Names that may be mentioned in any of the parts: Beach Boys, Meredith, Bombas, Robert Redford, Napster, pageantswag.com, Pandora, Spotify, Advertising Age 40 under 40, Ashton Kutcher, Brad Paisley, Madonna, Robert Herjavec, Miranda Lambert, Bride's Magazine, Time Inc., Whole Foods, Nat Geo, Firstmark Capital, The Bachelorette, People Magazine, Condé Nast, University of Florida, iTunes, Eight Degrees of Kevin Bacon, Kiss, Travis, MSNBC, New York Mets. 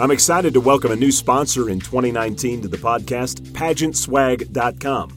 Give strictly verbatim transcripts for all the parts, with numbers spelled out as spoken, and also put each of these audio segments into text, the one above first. I'm excited to welcome a new sponsor in twenty nineteen to the podcast, pageant swag dot com.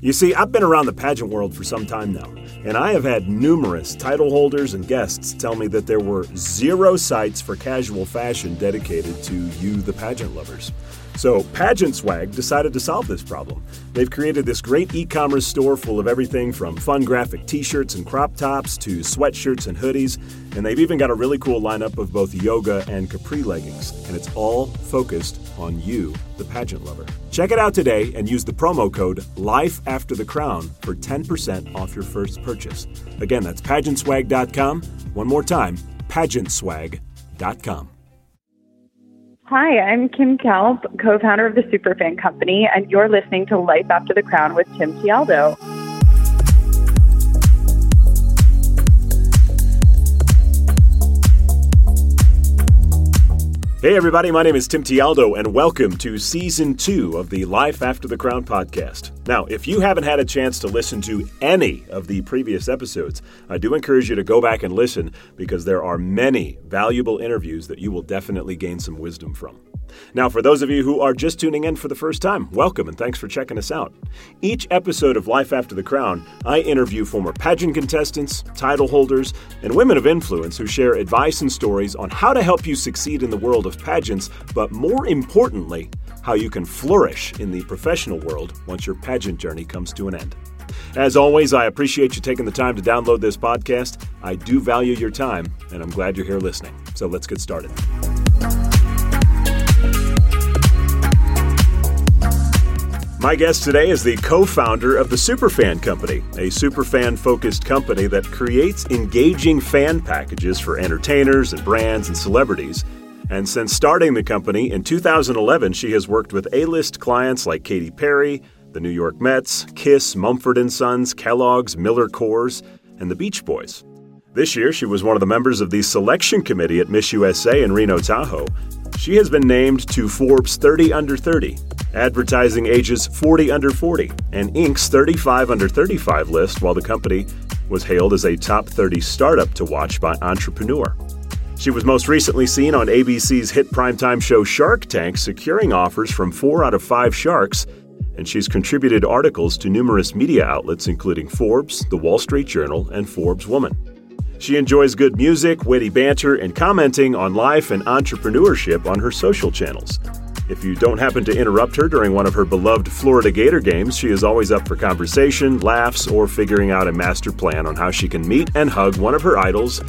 You see, I've been around the pageant world for some time now, and I have had numerous title holders and guests tell me that there were zero sites for casual fashion dedicated to you, the pageant lovers. So Pageant Swag decided to solve this problem. They've created this great e-commerce store full of everything from fun graphic t-shirts and crop tops to sweatshirts and hoodies, and they've even got a really cool lineup of both yoga and capri leggings, and it's all focused on you, the pageant lover. Check it out today and use the promo code LIFEAFTERTHECROWN for ten percent off your first purchase. Again, that's pageant swag dot com. One more time, pageant swag dot com. Hi, I'm Kim Kaupe, co-founder of the Superfan Company, and you're listening to Life After the Crown with Tim Tialdo. Hey everybody, my name is Tim Tialdo, and welcome to Season two of the Life After the Crown podcast. Now, if you haven't had a chance to listen to any of the previous episodes, I do encourage you to go back and listen because there are many valuable interviews that you will definitely gain some wisdom from. Now, for those of you who are just tuning in for the first time, welcome and thanks for checking us out. Each episode of Life After the Crown, I interview former pageant contestants, title holders, and women of influence who share advice and stories on how to help you succeed in the world of pageants, but more importantly, how you can flourish in the professional world once your pageant journey comes to an end. As always, I appreciate you taking the time to download this podcast. I do value your time, and I'm glad you're here listening. So let's get started. My guest today is the co-founder of the Superfan Company, a superfan-focused company that creates engaging fan packages for entertainers and brands and celebrities. And since starting the company in two thousand eleven, she has worked with A-list clients like Katy Perry, the New York Mets, Kiss, Mumford and Sons, Kellogg's, Miller Coors, and the Beach Boys. This year, she was one of the members of the selection committee at Miss U S A in Reno, Tahoe. She has been named to Forbes thirty under thirty, Advertising Age's forty under forty, and Incorporated's thirty-five under thirty-five list, while the company was hailed as a top thirty startup to watch by Entrepreneur. She was most recently seen on A B C's hit primetime show Shark Tank, securing offers from four out of five sharks, and she's contributed articles to numerous media outlets including Forbes, The Wall Street Journal, and Forbes Woman. She enjoys good music, witty banter, and commenting on life and entrepreneurship on her social channels. If you don't happen to interrupt her during one of her beloved Florida Gator games, she is always up for conversation, laughs, or figuring out a master plan on how she can meet and hug one of her idols,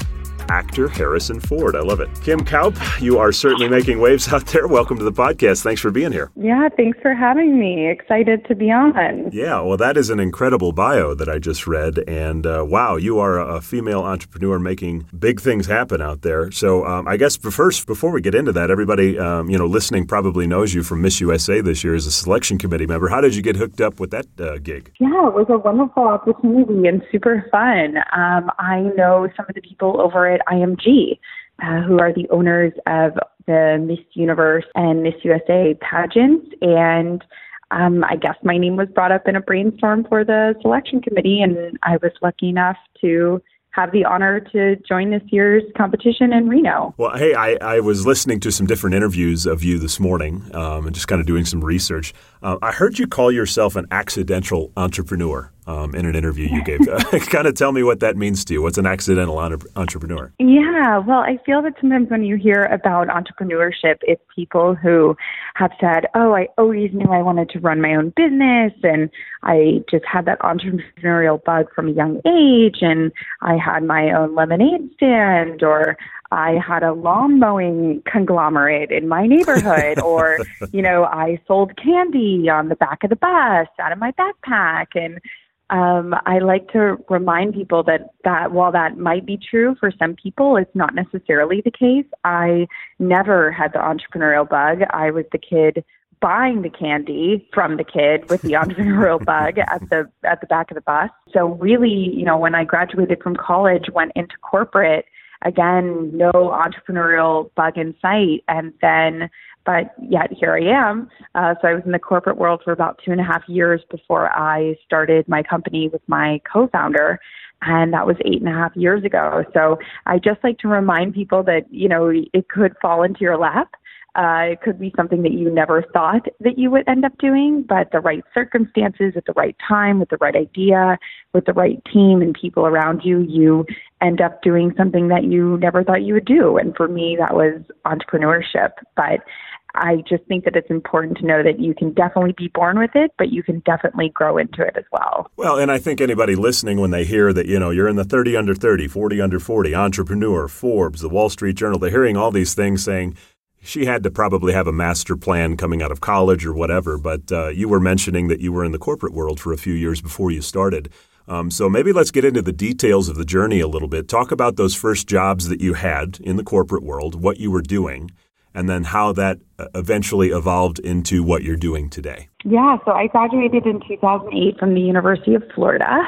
actor Harrison Ford. I love it. Kim Kaupe, you are certainly making waves out there. Welcome to the podcast. Thanks for being here. Yeah, thanks for having me. Excited to be on. Yeah, well, that is an incredible bio that I just read. And uh, wow, you are a female entrepreneur making big things happen out there. So um, I guess first, before we get into that, everybody um, you know, listening probably knows you from Miss U S A this year as a selection committee member. How did you get hooked up with that uh, gig? Yeah, it was a wonderful opportunity and super fun. Um, I know some of the people over at I M G, uh, who are the owners of the Miss Universe and Miss U S A pageants. And um, I guess my name was brought up in a brainstorm for the selection committee, and I was lucky enough to have the honor to join this year's competition in Reno. Well, hey, I, I was listening to some different interviews of you this morning um, and just kind of doing some research. Uh, I heard you call yourself an accidental entrepreneur um, in an interview you gave. Kind of tell me what that means to you. What's an accidental entre- entrepreneur? Yeah, well, I feel that sometimes when you hear about entrepreneurship, it's people who have said, oh, I always knew I wanted to run my own business, and I just had that entrepreneurial bug from a young age, and I had my own lemonade stand, or I had a lawn mowing conglomerate in my neighborhood, or, you know, I sold candy on the back of the bus out of my backpack. And um, I like to remind people that, that while that might be true for some people, it's not necessarily the case. I never had the entrepreneurial bug. I was the kid buying the candy from the kid with the entrepreneurial bug at the at the back of the bus. So really, you know, when I graduated from college, went into corporate, again, no entrepreneurial bug in sight. And then But yet here I am. Uh, so I was in the corporate world for about two and a half years before I started my company with my co-founder. And that was eight and a half years ago. So I just like to remind people that, you know, it could fall into your lap. Uh, it could be something that you never thought that you would end up doing, but the right circumstances at the right time, with the right idea, with the right team and people around you, you end up doing something that you never thought you would do. And for me, that was entrepreneurship. But I just think that it's important to know that you can definitely be born with it, but you can definitely grow into it as well. Well, and I think anybody listening, when they hear that, you know, you're in the thirty under thirty, forty under forty, entrepreneur, Forbes, the Wall Street Journal, they're hearing all these things saying, she had to probably have a master plan coming out of college or whatever, but uh, you were mentioning that you were in the corporate world for a few years before you started. Um, so maybe let's get into the details of the journey a little bit. Talk about those first jobs that you had in the corporate world, what you were doing, and then how that eventually evolved into what you're doing today. Yeah, so I graduated in two thousand eight from the University of Florida.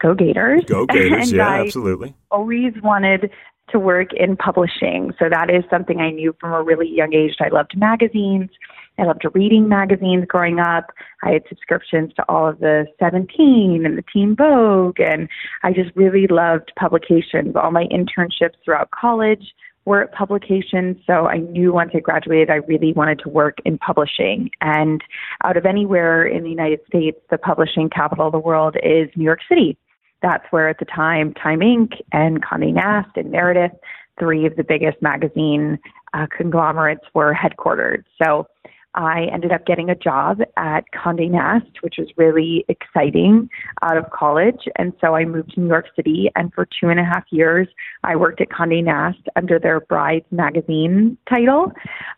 Go Gators. Go Gators, yeah, I absolutely. Always wanted to work in publishing. So that is something I knew from a really young age. I loved magazines. I loved reading magazines growing up. I had subscriptions to all of the seventeen and the Teen Vogue, and I just really loved publications. All my internships throughout college were at publications, so I knew once I graduated I really wanted to work in publishing. And out of anywhere in the United States, the publishing capital of the world is New York City. That's where at the time, Time Incorporated and Condé Nast and Meredith, three of the biggest magazine uh, conglomerates, were headquartered. So I ended up getting a job at Condé Nast, which was really exciting out of college. And so I moved to New York City, and for two and a half years, I worked at Condé Nast under their Bride's Magazine title.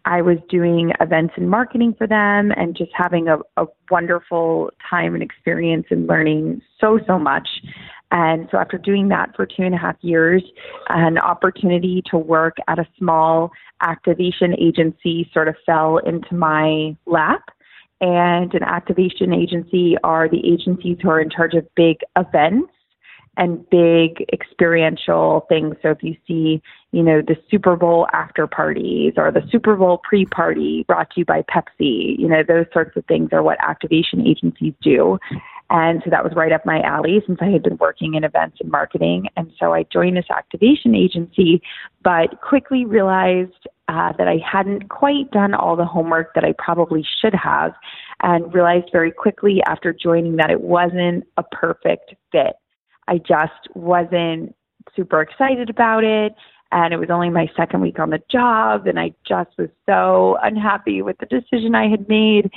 I was doing events and marketing for them and just having a, a wonderful time and experience and learning so, so much. And so after doing that for two and a half years, an opportunity to work at a small activation agency sort of fell into my lap. And an activation agency are the agencies who are in charge of big events and big experiential things. So if you see, you know, the Super Bowl after parties or the Super Bowl pre-party brought to you by Pepsi, you know, those sorts of things are what activation agencies do. And so that was right up my alley since I had been working in events and marketing. And so I joined this activation agency, but quickly realized uh, that I hadn't quite done all the homework that I probably should have, and realized very quickly after joining that it wasn't a perfect fit. I just wasn't super excited about it, and it was only my second week on the job, and I just was so unhappy with the decision I had made.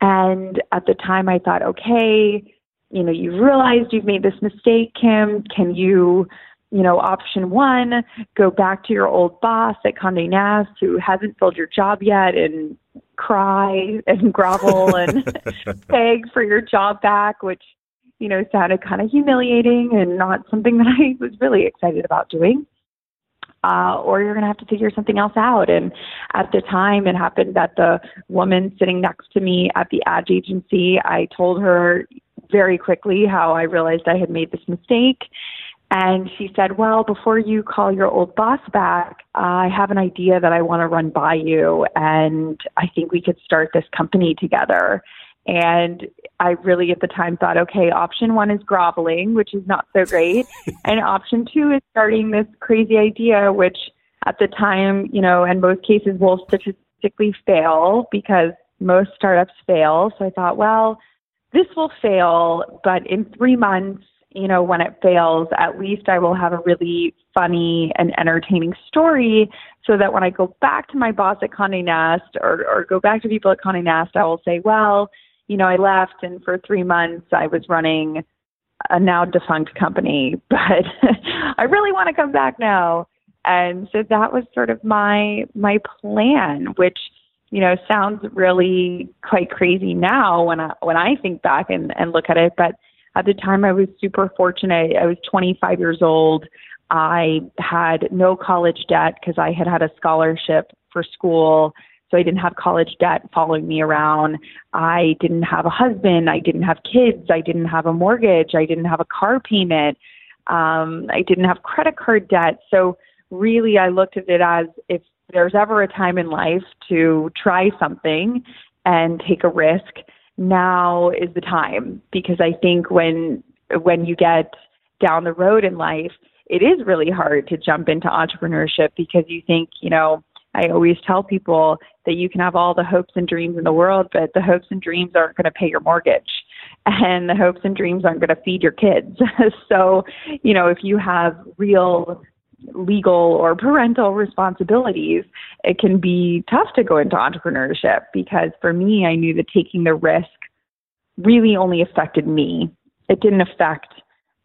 And at the time I thought, okay, you know, you've realized you've made this mistake, Kim. Can you, you know, option one, go back to your old boss at Condé Nast who hasn't filled your job yet and cry and grovel and beg for your job back, which, you know, sounded kind of humiliating and not something that I was really excited about doing. Uh, or you're going to have to figure something else out. And at the time, it happened that the woman sitting next to me at the ad agency, I told her very quickly how I realized I had made this mistake. And she said, well, before you call your old boss back, I have an idea that I want to run by you, and I think we could start this company together. And I really at the time thought, okay, option one is groveling, which is not so great. And option two is starting this crazy idea, which at the time, you know, in most cases will statistically fail because most startups fail. So I thought, well, this will fail, but in three months, you know, when it fails, at least I will have a really funny and entertaining story so that when I go back to my boss at Condé Nast or, or go back to people at Condé Nast, I will say, well, you know, I left, and for three months I was running a now defunct company, but I really want to come back now. And so that was sort of my my plan, which, you know, sounds really quite crazy now when I when I think back and, and look at it. But at the time I was super fortunate. I was twenty-five years old. I had no college debt because I had had a scholarship for school. So I didn't have college debt following me around. I didn't have a husband. I didn't have kids. I didn't have a mortgage. I didn't have a car payment. Um, I didn't have credit card debt. So really, I looked at it as if there's ever a time in life to try something and take a risk, now is the time. Because I think when when you get down the road in life, it is really hard to jump into entrepreneurship because you think, you know, I always tell people that you can have all the hopes and dreams in the world, but the hopes and dreams aren't going to pay your mortgage, and the hopes and dreams aren't going to feed your kids. So, you know, if you have real legal or parental responsibilities, it can be tough to go into entrepreneurship, because for me, I knew that taking the risk really only affected me. It didn't affect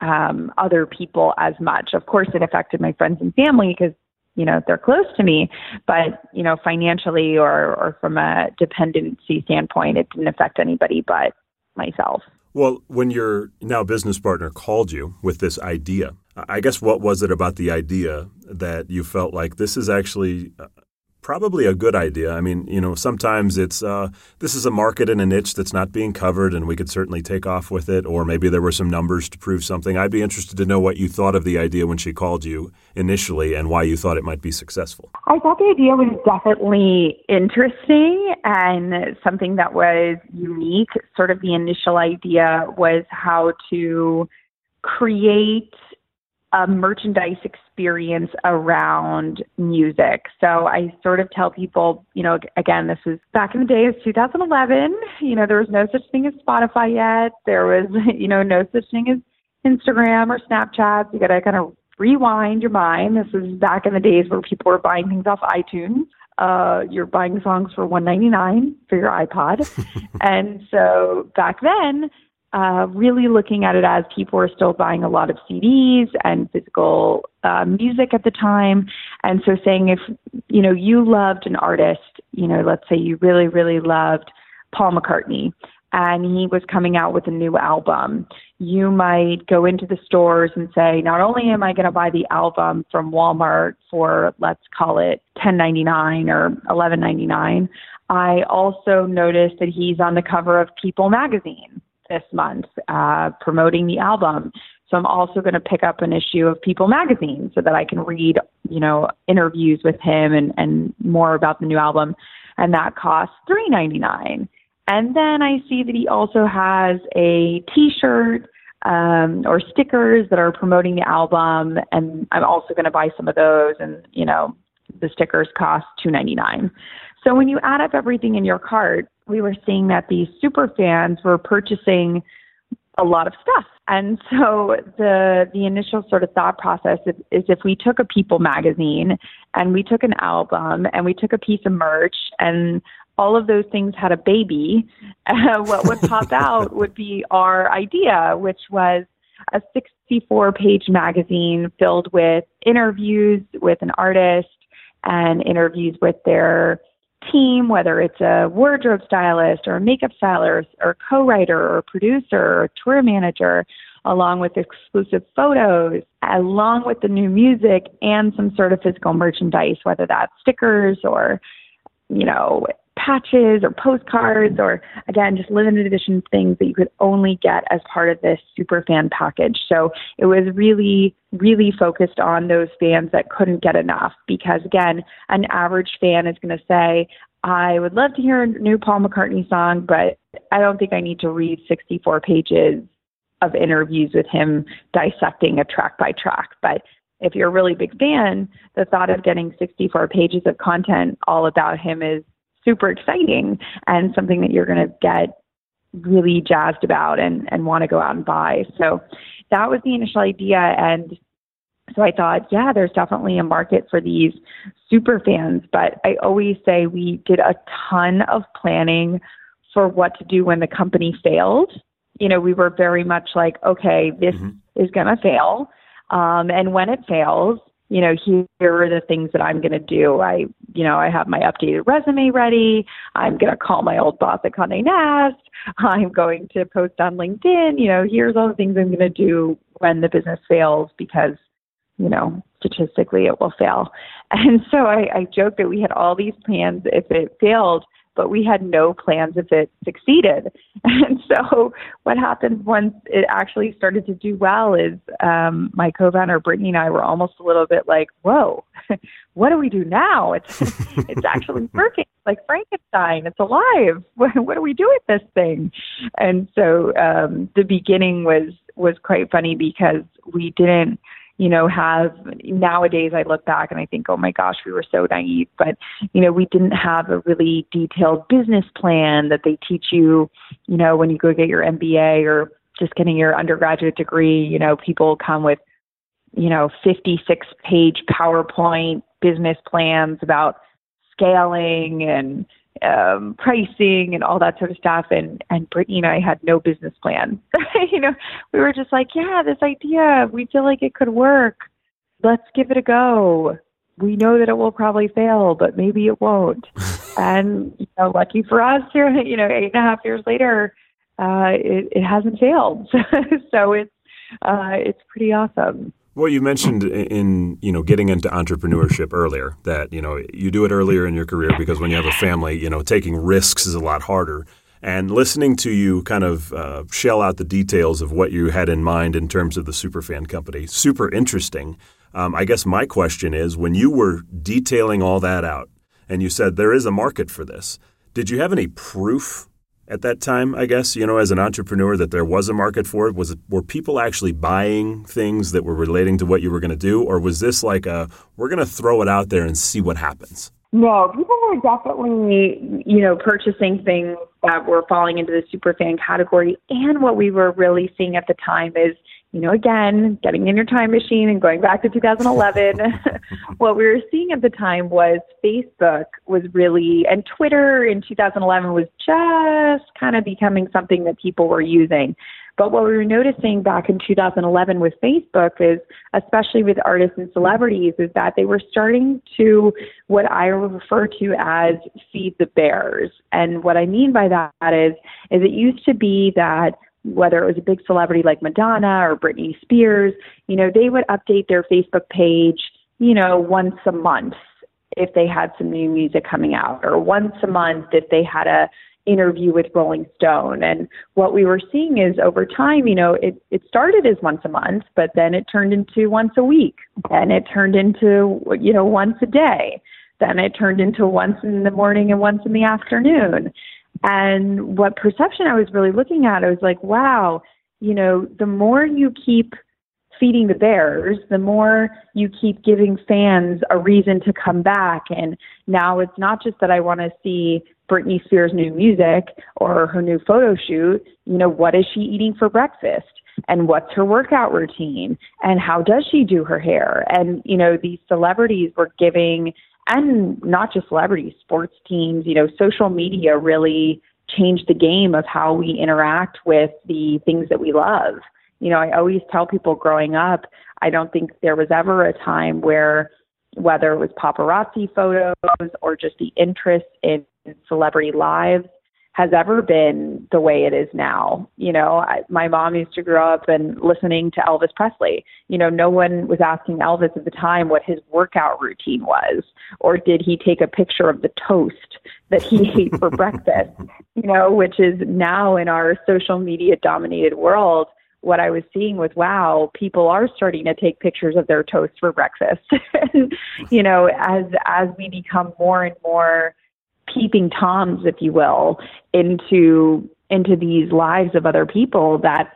um, other people as much. Of course, it affected my friends and family because, you know, they're close to me, but, you know, financially or, or from a dependency standpoint, it didn't affect anybody but myself. Well, when your now business partner called you with this idea, I guess what was it about the idea that you felt like this is actually probably a good idea? I mean, you know, sometimes it's uh, this is a market and a niche that's not being covered and we could certainly take off with it, or maybe there were some numbers to prove something. I'd be interested to know what you thought of the idea when she called you initially and why you thought it might be successful. I thought the idea was definitely interesting and something that was unique. Sort of the initial idea was how to create a merchandise experience around music. So I sort of tell people, you know, again, this is back in the day, it's two thousand eleven. You know, there was no such thing as Spotify yet. There was, you know, no such thing as Instagram or Snapchat. You got to kind of rewind your mind. This is back in the days where people were buying things off iTunes. Uh, you're buying songs for one ninety-nine for your iPod. And so back then, Uh, really looking at it as people were still buying a lot of C Ds and physical uh, music at the time. And so saying if, you know, you loved an artist, you know, let's say you really, really loved Paul McCartney and he was coming out with a new album, you might go into the stores and say, not only am I going to buy the album from Walmart for, let's call it ten ninety-nine or eleven ninety-nine, I also noticed that he's on the cover of People Magazine this month, uh, promoting the album. So I'm also going to pick up an issue of People Magazine so that I can read, you know, interviews with him and, and more about the new album. And that costs three ninety-nine. And then I see that he also has a t-shirt um, or stickers that are promoting the album. And I'm also going to buy some of those. And, you know, the stickers cost two ninety-nine. So when you add up everything in your cart, we were seeing that these super fans were purchasing a lot of stuff. And so the the initial sort of thought process is, is if we took a People magazine and we took an album and we took a piece of merch and all of those things had a baby, uh, what would pop out would be our idea, which was a sixty-four page magazine filled with interviews with an artist and interviews with their team, whether it's a wardrobe stylist or a makeup stylist or co-writer or producer or tour manager, along with exclusive photos, along with the new music and some sort of physical merchandise, whether that's stickers or, you know, patches or postcards or, again, just limited edition things that you could only get as part of this super fan package. So it was really, really focused on those fans that couldn't get enough, because, again, an average fan is going to say, I would love to hear a new Paul McCartney song, but I don't think I need to read sixty-four pages of interviews with him dissecting a track by track. But if you're a really big fan, the thought of getting sixty-four pages of content all about him is super exciting and something that you're going to get really jazzed about and, and want to go out and buy. So that was the initial idea. And so I thought, yeah, there's definitely a market for these super fans. But I always say we did a ton of planning for what to do when the company failed. You know, we were very much like, okay, this mm-hmm. is going to fail. Um, and when it fails, you know, here are the things that I'm going to do. I, you know, I have my updated resume ready. I'm going to call my old boss at Condé Nast. I'm going to post on LinkedIn. You know, here's all the things I'm going to do when the business fails, because, you know, statistically it will fail. And so I, I joke that we had all these plans if it failed, but we had no plans if it succeeded. And so what happened once it actually started to do well is um, my co-founder, Brittany, and I were almost a little bit like, whoa, what do we do now? It's it's actually working. It's like Frankenstein. It's alive. What, what do we do with this thing? And so um, the beginning was, was quite funny because we didn't, you know, have, nowadays I look back and I think, oh my gosh, we were so naive. But, you know, we didn't have a really detailed business plan that they teach you, you know, when you go get your M B A or just getting your undergraduate degree. You know, people come with, you know, fifty-six page PowerPoint business plans about scaling and um, pricing and all that sort of stuff. And, and Brittany and I had no business plan. You know, we were just like, yeah, this idea, we feel like it could work. Let's give it a go. We know that it will probably fail, but maybe it won't. And, you know, lucky for us, here, you know, eight and a half years later, uh, it, it hasn't failed. So it's, uh, it's pretty awesome. Well, you mentioned in, you know, getting into entrepreneurship earlier that, you know, you do it earlier in your career because when you have a family, you know, taking risks is a lot harder. And listening to you kind of uh, shell out the details of what you had in mind in terms of the Superfan Company, super interesting. Um, I guess my question is, when you were detailing all that out and you said there is a market for this, did you have any proof at that time, I guess, you know, as an entrepreneur, that there was a market for it? Was it, were people actually buying things that were relating to what you were going to do? Or was this like a, we're going to throw it out there and see what happens? No, people were definitely, you know, purchasing things that were falling into the superfan category. And what we were really seeing at the time is, you know, again, getting in your time machine and going back to two thousand eleven, what we were seeing at the time was Facebook was really, and Twitter in two thousand eleven was just kind of becoming something that people were using. But what we were noticing back in two thousand eleven with Facebook is, especially with artists and celebrities, is that they were starting to what I refer to as feed the bears. And what I mean by that is, is it used to be that whether it was a big celebrity like Madonna or Britney Spears, you know, they would update their Facebook page, you know, once a month if they had some new music coming out, or once a month if they had a interview with Rolling Stone. And what we were seeing is over time, you know, it, it started as once a month, but then it turned into once a week. Then it turned into, you know, once a day. Then it turned into once in the morning and once in the afternoon. And what perception I was really looking at, I was like, wow, you know, the more you keep feeding the bears, the more you keep giving fans a reason to come back. And now it's not just that I want to see Britney Spears' new music or her new photo shoot. You know, what is she eating for breakfast? And what's her workout routine? And how does she do her hair? And, you know, these celebrities were giving, and not just celebrities, sports teams, you know, social media really changed the game of how we interact with the things that we love. You know, I always tell people growing up, I don't think there was ever a time where, whether it was paparazzi photos or just the interest in celebrity lives, has ever been the way it is now. You know, I, my mom used to grow up and listening to Elvis Presley. You know, no one was asking Elvis at the time what his workout routine was, or did he take a picture of the toast that he ate for breakfast, you know, which is now in our social media dominated world. What I was seeing was, wow, people are starting to take pictures of their toast for breakfast. And, you know, as, as we become more and more peeping toms, if you will, into, into these lives of other people, that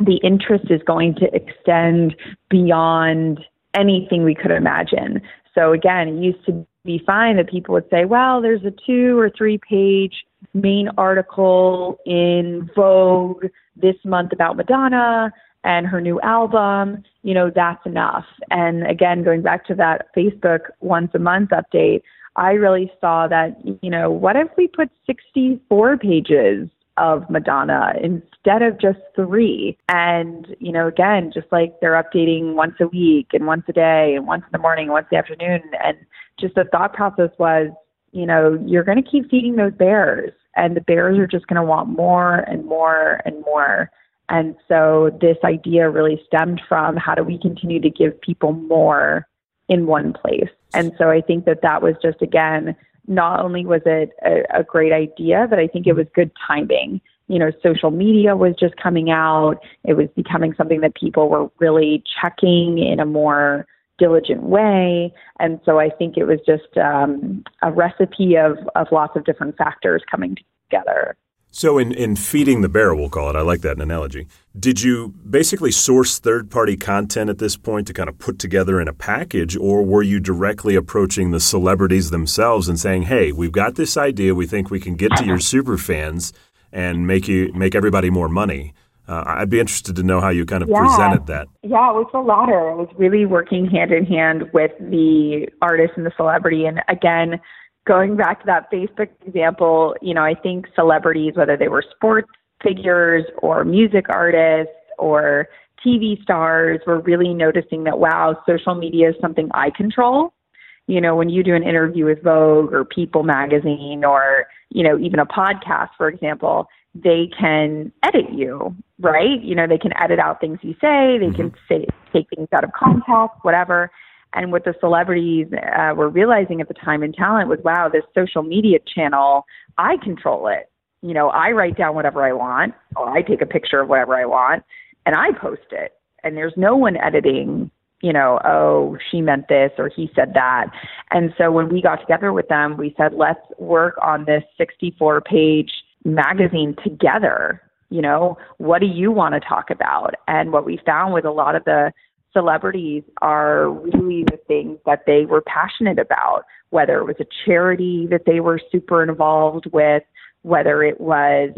the interest is going to extend beyond anything we could imagine. So again, it used to be fine that people would say, well, there's a two or three page main article in Vogue this month about Madonna and her new album, you know, that's enough. And again, going back to that Facebook once a month update, I really saw that, you know, what if we put sixty-four pages of Madonna instead of just three? And, you know, again, just like they're updating once a week and once a day and once in the morning, and once in the afternoon. And just the thought process was, you know, you're going to keep feeding those bears, and the bears are just going to want more and more and more. And so this idea really stemmed from, how do we continue to give people more in one place? And so I think that that was just, again, not only was it a, a great idea, but I think it was good timing. you know, social media was just coming out. It was becoming something that people were really checking in a more diligent way. And so I think it was just um, a recipe of, of lots of different factors coming together. So in, in feeding the bear, we'll call it, I like that analogy, did you basically source third-party content at this point to kind of put together in a package, or were you directly approaching the celebrities themselves and saying, hey, we've got this idea, we think we can get to your super fans and make you make everybody more money? Uh, I'd be interested to know how you kind of yeah. presented that. Yeah, it was the latter. It was really working hand-in-hand with the artist and the celebrity. And again, going back to that Facebook example, you know, I think celebrities, whether they were sports figures or music artists or T V stars, were really noticing that, wow, social media is something I control. You know, when you do an interview with Vogue or People Magazine or, you know, even a podcast, for example, they can edit you, right? You know, they can edit out things you say. They can say, take things out of context, whatever. And what the celebrities uh, were realizing at the time in talent was, wow, this social media channel, I control it. You know, I write down whatever I want, or I take a picture of whatever I want, and I post it. And there's no one editing, you know, oh, she meant this, or he said that. And so when we got together with them, we said, let's work on this sixty-four page magazine together. You know, what do you want to talk about? And what we found with a lot of the celebrities are really the things that they were passionate about, whether it was a charity that they were super involved with, whether it was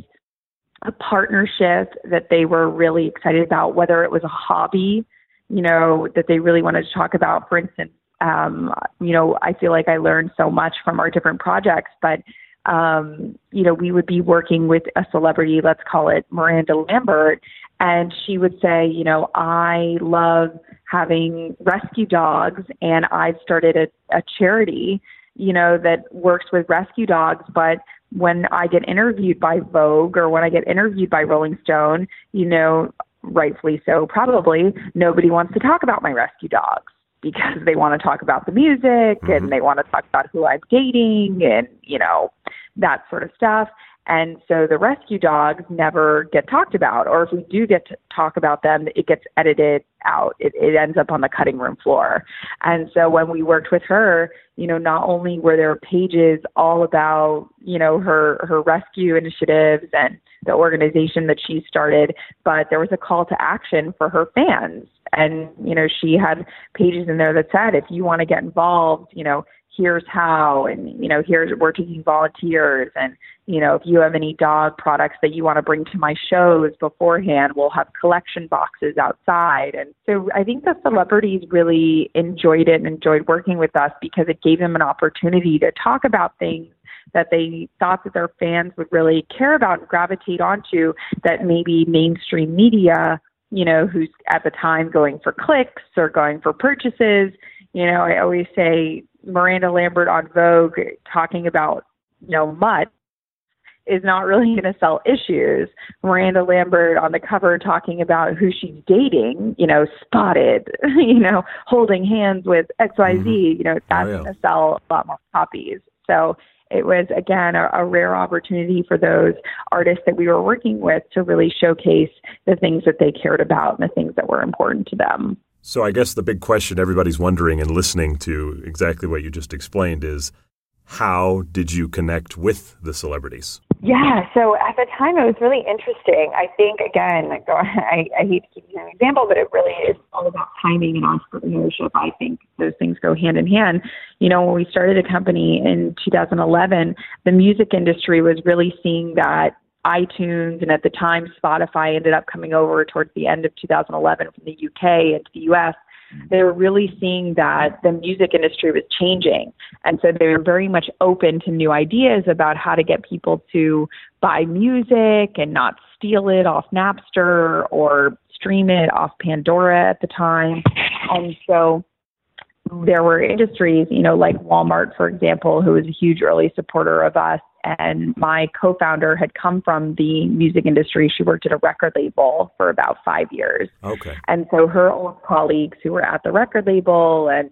a partnership that they were really excited about, whether it was a hobby, you know, that they really wanted to talk about. For instance, um, you know, I feel like I learned so much from our different projects, but Um, you know, we would be working with a celebrity, let's call it Miranda Lambert, and she would say, you know, I love having rescue dogs, and I've started a, a charity, you know, that works with rescue dogs. But when I get interviewed by Vogue or when I get interviewed by Rolling Stone, you know, rightfully so, probably, nobody wants to talk about my rescue dogs, because they want to talk about the music and they want to talk about who I'm dating and, you know, that sort of stuff. And so the rescue dogs never get talked about, or if we do get to talk about them, it gets edited out. It, it ends up on the cutting room floor. And so when we worked with her, you know, not only were there pages all about, you know, her, her rescue initiatives and the organization that she started, but there was a call to action for her fans. And, you know, she had pages in there that said, if you want to get involved, you know, here's how, and, you know, here's, we're taking volunteers, and, you know, if you have any dog products that you want to bring to my shows beforehand, we'll have collection boxes outside. And so I think the celebrities really enjoyed it and enjoyed working with us because it gave them an opportunity to talk about things that they thought that their fans would really care about and gravitate onto, that maybe mainstream media, you know, who's at the time going for clicks or going for purchases. You know, I always say Miranda Lambert on Vogue talking about, you know, mutts is not really going to sell issues. Miranda Lambert on the cover talking about who she's dating, you know, spotted, you know, holding hands with X Y Z, mm-hmm. you know, that's oh, yeah. going to sell a lot more copies. So it was, again, a, a rare opportunity for those artists that we were working with to really showcase the things that they cared about and the things that were important to them. So I guess the big question everybody's wondering and listening to exactly what you just explained is, how did you connect with the celebrities? Yeah, so at the time it was really interesting. I think, again, like, I, I hate to keep using an example, but it really is all about timing and entrepreneurship. I think those things go hand in hand. You know, when we started the company in two thousand eleven, the music industry was really seeing that iTunes, and at the time Spotify ended up coming over towards the end of two thousand eleven from the U K into the U S. They were really seeing that the music industry was changing. And so they were very much open to new ideas about how to get people to buy music and not steal it off Napster or stream it off Pandora at the time. And so there were industries, you know, like Walmart, for example, who was a huge early supporter of us. And my co-founder had come from the music industry. She worked at a record label for about five years. Okay. And so her old colleagues who were at the record label and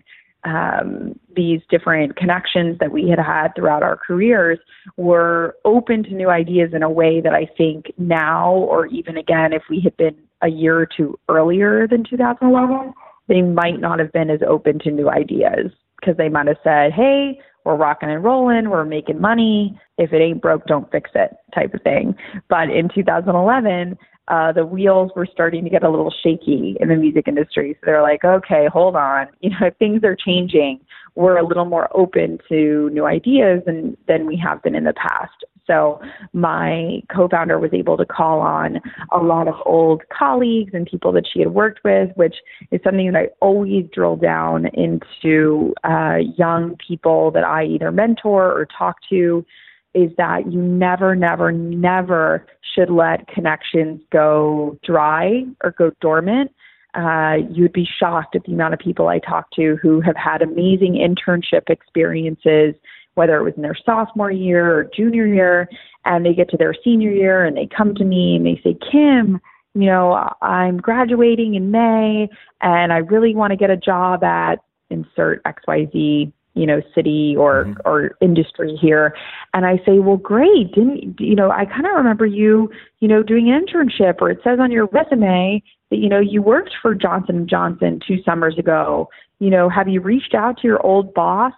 um, these different connections that we had had throughout our careers were open to new ideas in a way that I think now, or even again, if we had been a year or two earlier than two thousand eleven, they might not have been as open to new ideas because they might have said, hey, we're rocking and rolling, we're making money. If it ain't broke, don't fix it type of thing. But in two thousand eleven, uh, the wheels were starting to get a little shaky in the music industry. So they're like, okay, hold on. You know, things are changing. We're a little more open to new ideas than, than we have been in the past. So my co-founder was able to call on a lot of old colleagues and people that she had worked with, which is something that I always drill down into uh, young people that I either mentor or talk to, is that you never, never, never should let connections go dry or go dormant. Uh, you'd be shocked at the amount of people I talk to who have had amazing internship experiences, whether it was in their sophomore year or junior year, and they get to their senior year and they come to me and they say, Kim, you know, I'm graduating in May and I really want to get a job at insert X Y Z, you know, city or, mm-hmm. or industry here. And I say, well, great. Didn't, you know, I kind of remember you, you know, doing an internship, or it says on your resume that, you know, you worked for Johnson and Johnson two summers ago. You know, have you reached out to your old boss,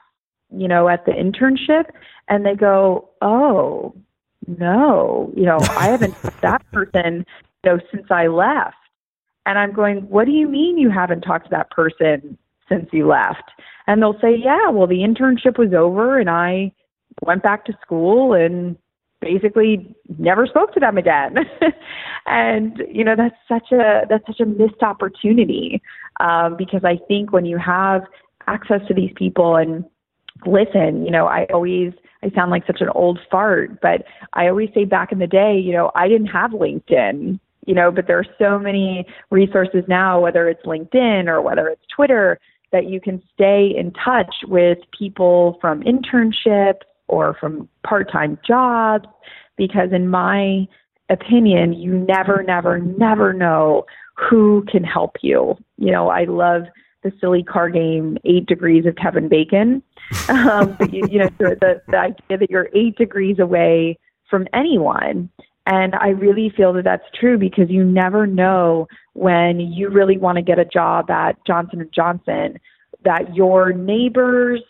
you know, at the internship? And they go, oh, no, you know, I haven't talked to that person, you know, since I left. And I'm going, what do you mean you haven't talked to that person since you left? And they'll say, yeah, well, the internship was over and I went back to school and basically never spoke to them again. And, you know, that's such a, that's such a missed opportunity, um, because I think when you have access to these people and, listen, you know, I always, I sound like such an old fart, but I always say back in the day, you know, I didn't have LinkedIn, you know, but there are so many resources now, whether it's LinkedIn or whether it's Twitter, that you can stay in touch with people from internships or from part-time jobs, because in my opinion, you never, never, never know who can help you. You know, I love the silly card game, Eight Degrees of Kevin Bacon. Um, but you, you know, the, the idea that you're eight degrees away from anyone. And I really feel that that's true, because you never know when you really want to get a job at Johnson and Johnson that your neighbor's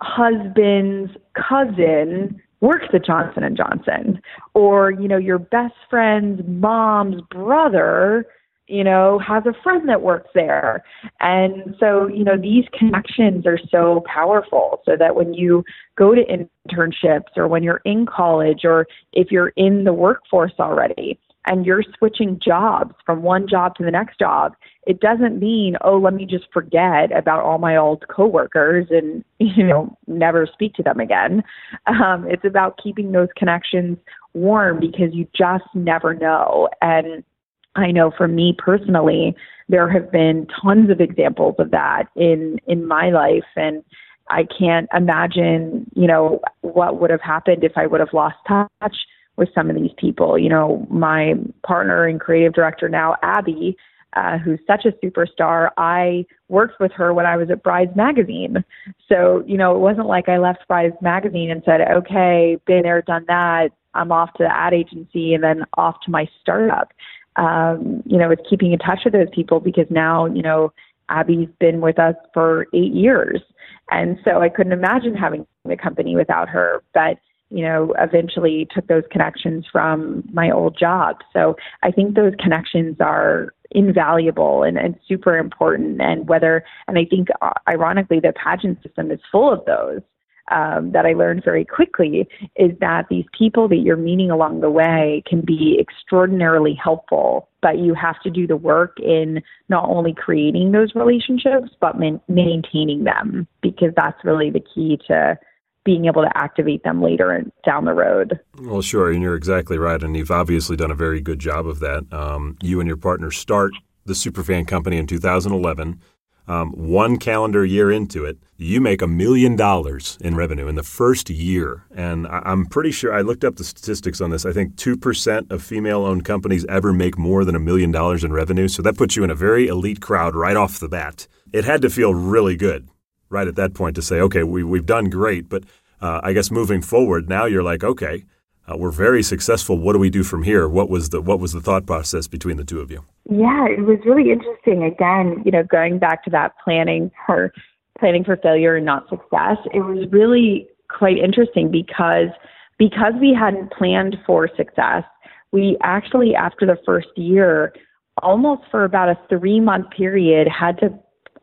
husband's cousin works at Johnson and Johnson, or, you know, your best friend's mom's brother, you know, has a friend that works there. And so, you know, these connections are so powerful, so that when you go to internships or when you're in college, or if you're in the workforce already and you're switching jobs from one job to the next job, it doesn't mean, oh, let me just forget about all my old coworkers and, you know, never speak to them again. Um, it's about keeping those connections warm, because you just never know. And I know for me personally, there have been tons of examples of that in, in my life. And I can't imagine, you know, what would have happened if I would have lost touch with some of these people. You know, my partner and creative director now, Abby, uh, who's such a superstar, I worked with her when I was at Bride's Magazine. So, you know, it wasn't like I left Bride's Magazine and said, okay, been there, done that. I'm off to the ad agency and then off to my startup. Um, you know, it's keeping in touch with those people, because now, you know, Abby's been with us for eight years. And so I couldn't imagine having the company without her, but, you know, eventually took those connections from my old job. So I think those connections are invaluable and, and super important. And whether, and I think uh, ironically, the pageant system is full of those. Um, that I learned very quickly is that these people that you're meeting along the way can be extraordinarily helpful, but you have to do the work in not only creating those relationships, but man- maintaining them, because that's really the key to being able to activate them later and down the road. Well, sure. And you're exactly right. And you've obviously done a very good job of that. Um, you and your partner start the Superfan Company in two thousand eleven. Um, one calendar year into it, you make a million dollars in revenue in the first year. And I, I'm pretty sure, I looked up the statistics on this, I think two percent of female-owned companies ever make more than a million dollars in revenue. So that puts you in a very elite crowd right off the bat. It had to feel really good, right at that point to say, okay, we, we've done great, but uh, I guess moving forward, now you're like, okay, uh, we're very successful. What do we do from here? What was the what was the thought process between the two of you? Yeah, it was really interesting. Again, you know, going back to that planning for planning for failure and not success, it was really quite interesting because because we hadn't planned for success, we actually, after the first year, almost for about a three-month period, had to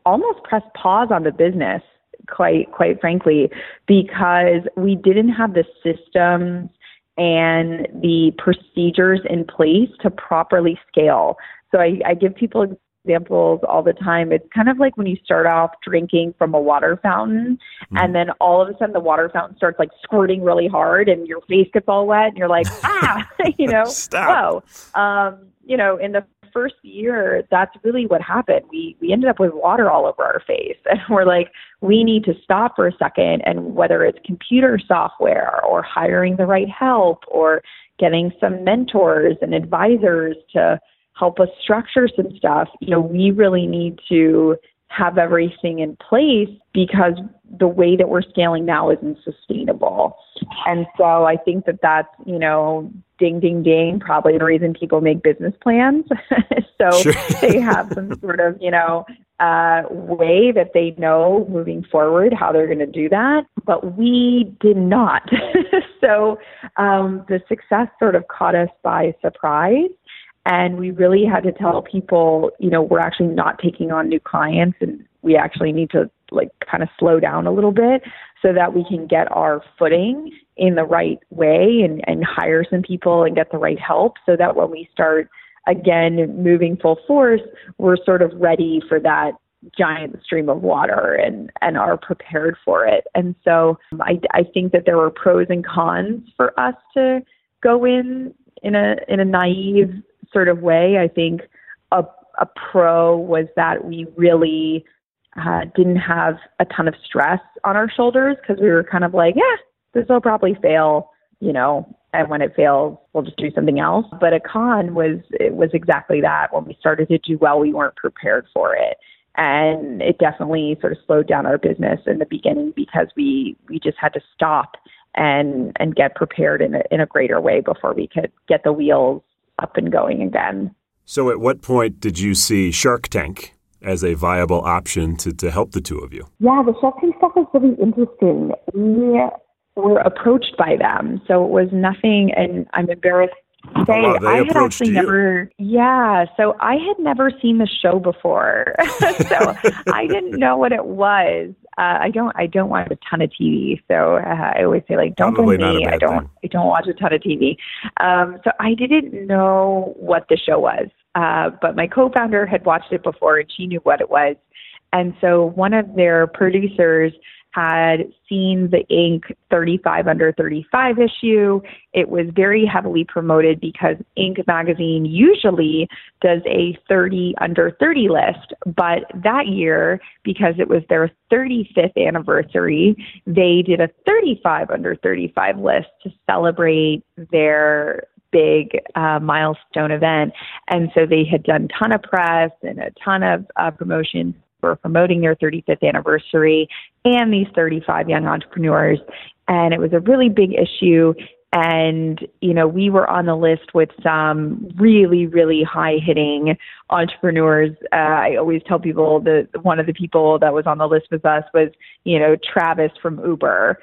almost press pause on the business, quite quite frankly, because we didn't have the systems and the procedures in place to properly scale. So I, I give people examples all the time. It's kind of like when you start off drinking from a water fountain, mm-hmm. and then all of a sudden the water fountain starts like squirting really hard and your face gets all wet and you're like, ah, you know, Stop. Whoa. Um, you know, in the first year, that's really what happened. We we ended up with water all over our face. And we're like, we need to stop for a second. And whether it's computer software or hiring the right help or getting some mentors and advisors to help us structure some stuff, you know, we really need to have everything in place because the way that we're scaling now isn't sustainable. And so I think that that's, you know, ding, ding, ding, probably the reason people make business plans. So sure. They have some sort of, you know, uh, way that they know moving forward how they're going to do that. But we did not. So um, the success sort of caught us by surprise. And we really had to tell people, you know, we're actually not taking on new clients and we actually need to like kind of slow down a little bit so that we can get our footing in the right way and, and hire some people and get the right help so that when we start again moving full force, we're sort of ready for that giant stream of water and, and are prepared for it. And so I, I think that there were pros and cons for us to go in in a in a naive sort of way. I think a, a pro was that we really uh, didn't have a ton of stress on our shoulders because we were kind of like, yeah, this will probably fail, you know, and when it fails, we'll just do something else. But a con was, it was exactly that. When we started to do well, we weren't prepared for it. And it definitely sort of slowed down our business in the beginning because we, we just had to stop and, and get prepared in a, in a greater way before we could get the wheels up and going again. So at what point did you see Shark Tank as a viable option to, to help the two of you? Yeah, the Shark Tank stuff was really interesting. We were approached by them, so it was nothing, and I'm embarrassed to say, oh, wow, I had actually you. never, yeah, so I had never seen the show before, so I didn't know what it was. Uh, I don't. I don't watch a ton of T V, so uh, I always say, like, don't blame me. I don't. Thing. I don't watch a ton of T V, um, so I didn't know what the show was. Uh, but my co-founder had watched it before, and she knew what it was. And so one of their producers had seen the Inc thirty-five under thirty-five issue. It was very heavily promoted because Inc magazine usually does a thirty under thirty list. But that year, because it was their thirty-fifth anniversary, they did a thirty-five under thirty-five list to celebrate their big uh, milestone event. And so they had done a ton of press and a ton of uh, promotion for promoting their thirty-fifth anniversary and these thirty-five young entrepreneurs. And it was a really big issue. And, you know, we were on the list with some really, really high-hitting entrepreneurs. Uh, I always tell people that one of the people that was on the list with us was, you know, Travis from Uber,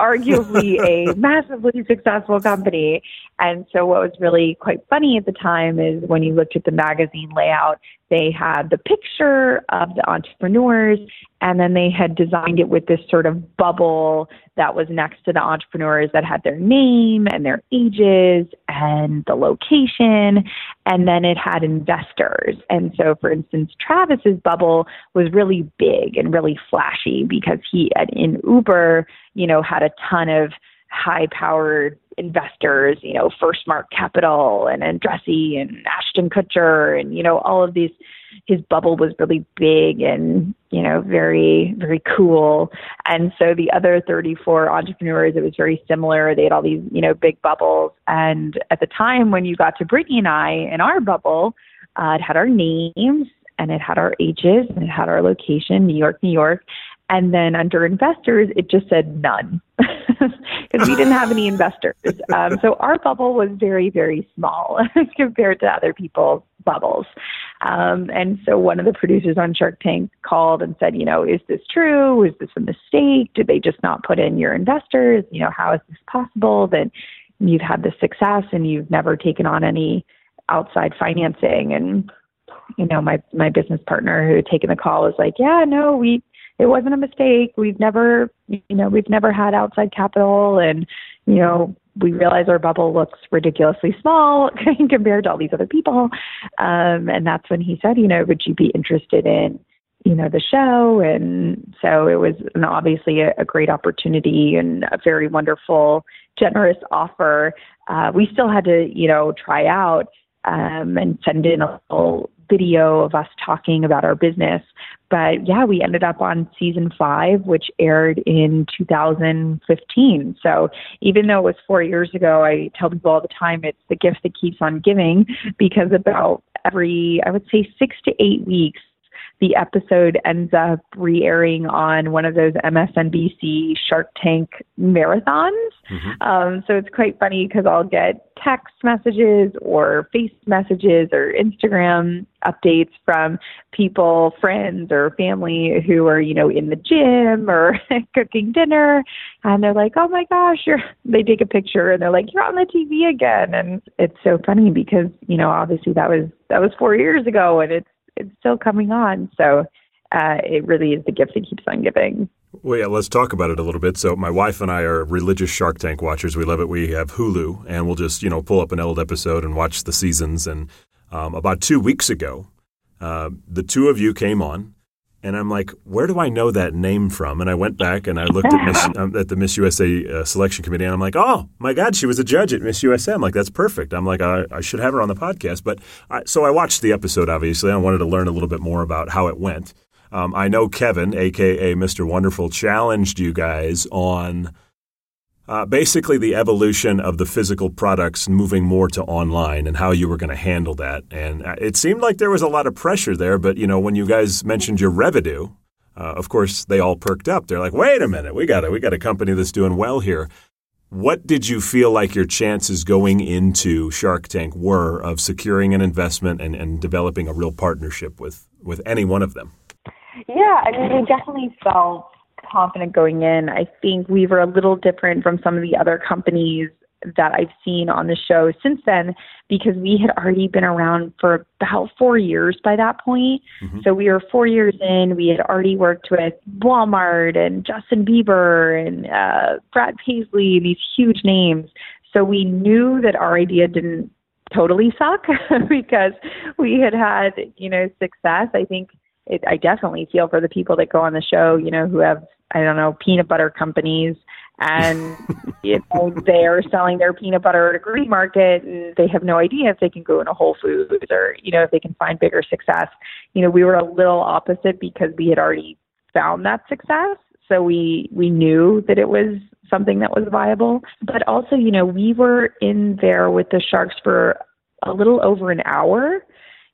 arguably a massively successful company. And so what was really quite funny at the time is when you looked at the magazine layout, they had the picture of the entrepreneurs, and then they had designed it with this sort of bubble that was next to the entrepreneurs that had their name and their ages and the location. And then it had investors. And so, for instance, Travis's bubble was really big and really flashy because he had, in Uber, you know, had a ton of high-powered investors, you know, Firstmark Capital and Andressi and Ashton Kutcher and, you know, all of these. His bubble was really big and, you know, very, very cool. And so the other thirty-four entrepreneurs, it was very similar. They had all these, you know, big bubbles. And at the time when you got to Brittany and I in our bubble, uh, it had our names and it had our ages and it had our location, New York, New York. And then under investors, it just said none because we didn't have any investors. Um, so our bubble was very, very small compared to other people's bubbles. Um, and so one of the producers on Shark Tank called and said, you know, is this true? Is this a mistake? Did they just not put in your investors? You know, how is this possible that you've had this success and you've never taken on any outside financing? And, you know, my, my business partner who had taken the call was like, yeah, no, we, it wasn't a mistake. We've never, you know, we've never had outside capital. And, you know, we realize our bubble looks ridiculously small compared to all these other people. Um, and that's when he said, you know, would you be interested in, you know, the show? And so it was an, obviously a, a great opportunity and a very wonderful, generous offer. Uh, we still had to, you know, try out um, and send in a little video of us talking about our business. But yeah, we ended up on season five, which aired in two thousand fifteen. So even though it was four years ago, I tell people all the time, it's the gift that keeps on giving, because about every, I would say six to eight weeks, the episode ends up re-airing on one of those M S N B C Shark Tank marathons. Mm-hmm. Um, so it's quite funny because I'll get text messages or face messages or Instagram updates from people, friends or family who are, you know, in the gym or cooking dinner. And they're like, oh my gosh, you're, they take a picture and they're like, you're on the T V again. And it's so funny because, you know, obviously that was, that was four years ago and it's, it's still coming on. So uh, it really is the gift that keeps on giving. Well, yeah, let's talk about it a little bit. So my wife and I are religious Shark Tank watchers. We love it. We have Hulu, and we'll just, you know, pull up an old episode and watch the seasons. And um, about two weeks ago, uh, the two of you came on, and I'm like, where do I know that name from? And I went back, and I looked at, Miss, um, at the Miss U S A uh, selection committee, and I'm like, oh, my God, she was a judge at Miss U S A. I'm like, that's perfect. I'm like, I, I should have her on the podcast. But I, so I watched the episode, obviously. I wanted to learn a little bit more about how it went. Um, I know Kevin, a k a. Mister Wonderful, challenged you guys on uh, basically the evolution of the physical products moving more to online and how you were going to handle that. And it seemed like there was a lot of pressure there. But, you know, when you guys mentioned your revenue, uh, of course, they all perked up. They're like, wait a minute, we got a, we got a company that's doing well here. What did you feel like your chances going into Shark Tank were of securing an investment and, and developing a real partnership with, with any one of them? Yeah, I mean, we definitely felt confident going in. I think we were a little different from some of the other companies that I've seen on the show since then, because we had already been around for about four years by that point. Mm-hmm. So we were four years in. We had already worked with Walmart and Justin Bieber and uh, Brad Paisley, these huge names. So we knew that our idea didn't totally suck because we had had, you know, success. I think It, I definitely feel for the people that go on the show, you know, who have, I don't know, peanut butter companies and, you know, they are selling their peanut butter at a green market and they have no idea if they can go into Whole Foods or, you know, if they can find bigger success. You know, we were a little opposite because we had already found that success. So we, we knew that it was something that was viable. But also, you know, we were in there with the Sharks for a little over an hour,